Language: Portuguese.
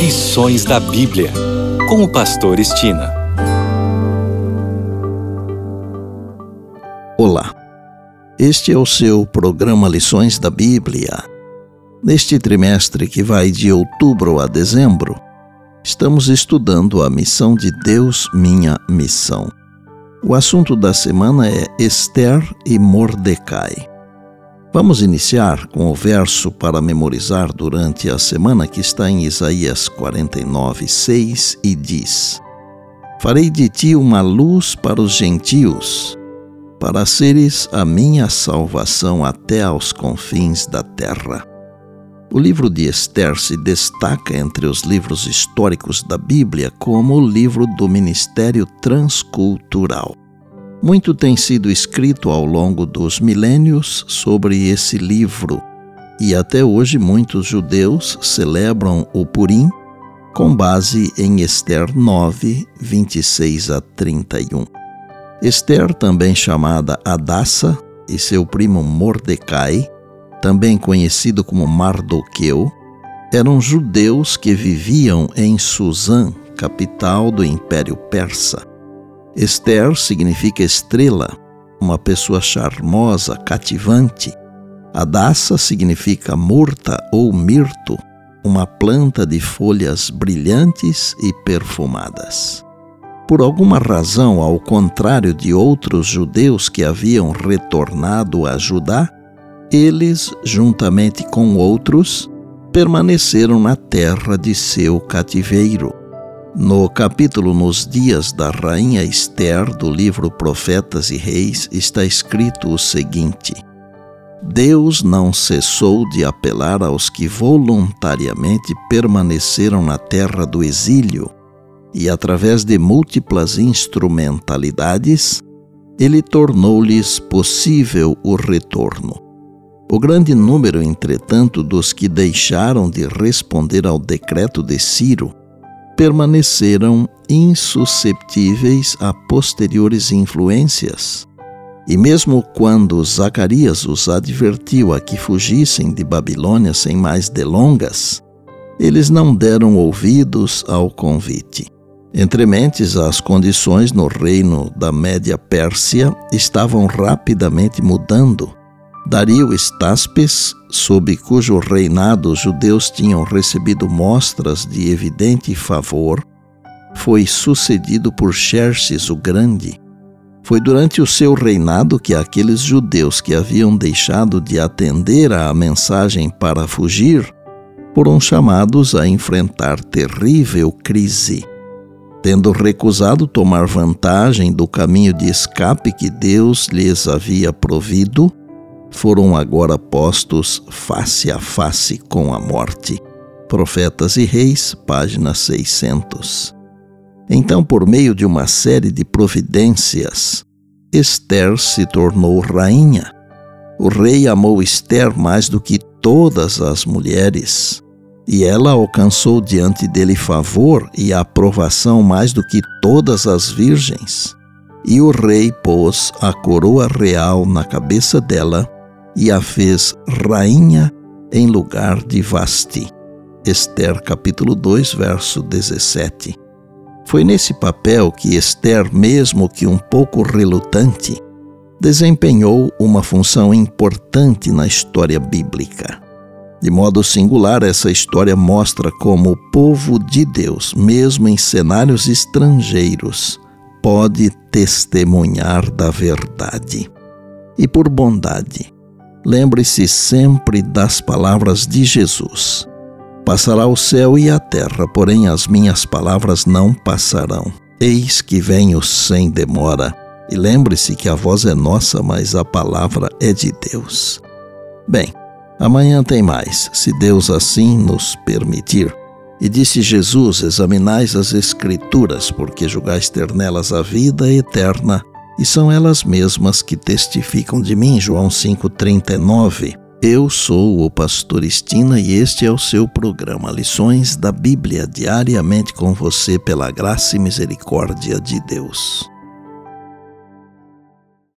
Lições da Bíblia, com o Pastor Stina. Olá, este é o seu programa Lições da Bíblia. Neste trimestre que vai de outubro a dezembro, estamos estudando a missão de Deus, minha missão. O assunto da semana é Ester e Mordecai. Vamos iniciar com o verso para memorizar durante a semana que está em Isaías 49, 6 e diz: Farei de ti uma luz para os gentios, para seres a minha salvação até aos confins da terra. O livro de Ester se destaca entre os livros históricos da Bíblia como o livro do ministério transcultural. Muito tem sido escrito ao longo dos milênios sobre esse livro, e até hoje muitos judeus celebram o Purim com base em Ester 9, 26 a 31. Ester, também chamada Hadassa, e seu primo Mordecai, também conhecido como Mardoqueu, eram judeus que viviam em Susã, capital do Império Persa. Ester significa estrela, uma pessoa charmosa, cativante. Hadassa significa murta ou mirto, uma planta de folhas brilhantes e perfumadas. Por alguma razão, ao contrário de outros judeus que haviam retornado a Judá, eles, juntamente com outros, permaneceram na terra de seu cativeiro. No capítulo Nos Dias da Rainha Ester, do livro Profetas e Reis, está escrito o seguinte: Deus não cessou de apelar aos que voluntariamente permaneceram na terra do exílio, e através de múltiplas instrumentalidades, ele tornou-lhes possível o retorno. O grande número, entretanto, dos que deixaram de responder ao decreto de Ciro permaneceram insusceptíveis a posteriores influências. E mesmo quando Zacarias os advertiu a que fugissem de Babilônia sem mais delongas, eles não deram ouvidos ao convite. Entre mentes, as condições no reino da Média-Pérsia estavam rapidamente mudando. Dario Estaspes, sob cujo reinado os judeus tinham recebido mostras de evidente favor, foi sucedido por Xerxes o Grande. Foi durante o seu reinado que aqueles judeus que haviam deixado de atender à mensagem para fugir foram chamados a enfrentar terrível crise. Tendo recusado tomar vantagem do caminho de escape que Deus lhes havia provido, foram agora postos face a face com a morte. Profetas e Reis, página 600. Então, por meio de uma série de providências, Ester se tornou rainha. O rei amou Ester mais do que todas as mulheres, e ela alcançou diante dele favor e aprovação mais do que todas as virgens. E o rei pôs a coroa real na cabeça dela e a fez rainha em lugar de Vasti. Ester capítulo 2, verso 17. Foi nesse papel que Ester, mesmo que um pouco relutante, desempenhou uma função importante na história bíblica. De modo singular, essa história mostra como o povo de Deus, mesmo em cenários estrangeiros, pode testemunhar da verdade. E por bondade, lembre-se sempre das palavras de Jesus: Passará o céu e a terra, porém as minhas palavras não passarão. Eis que venho sem demora. E lembre-se que a voz é nossa, mas a palavra é de Deus. Bem, amanhã tem mais, se Deus assim nos permitir. E disse Jesus: Examinais as Escrituras, porque julgais ter nelas a vida eterna, e são elas mesmas que testificam de mim. João 5,39. Eu sou o Pastor Stina e este é o seu programa Lições da Bíblia, diariamente com você pela graça e misericórdia de Deus.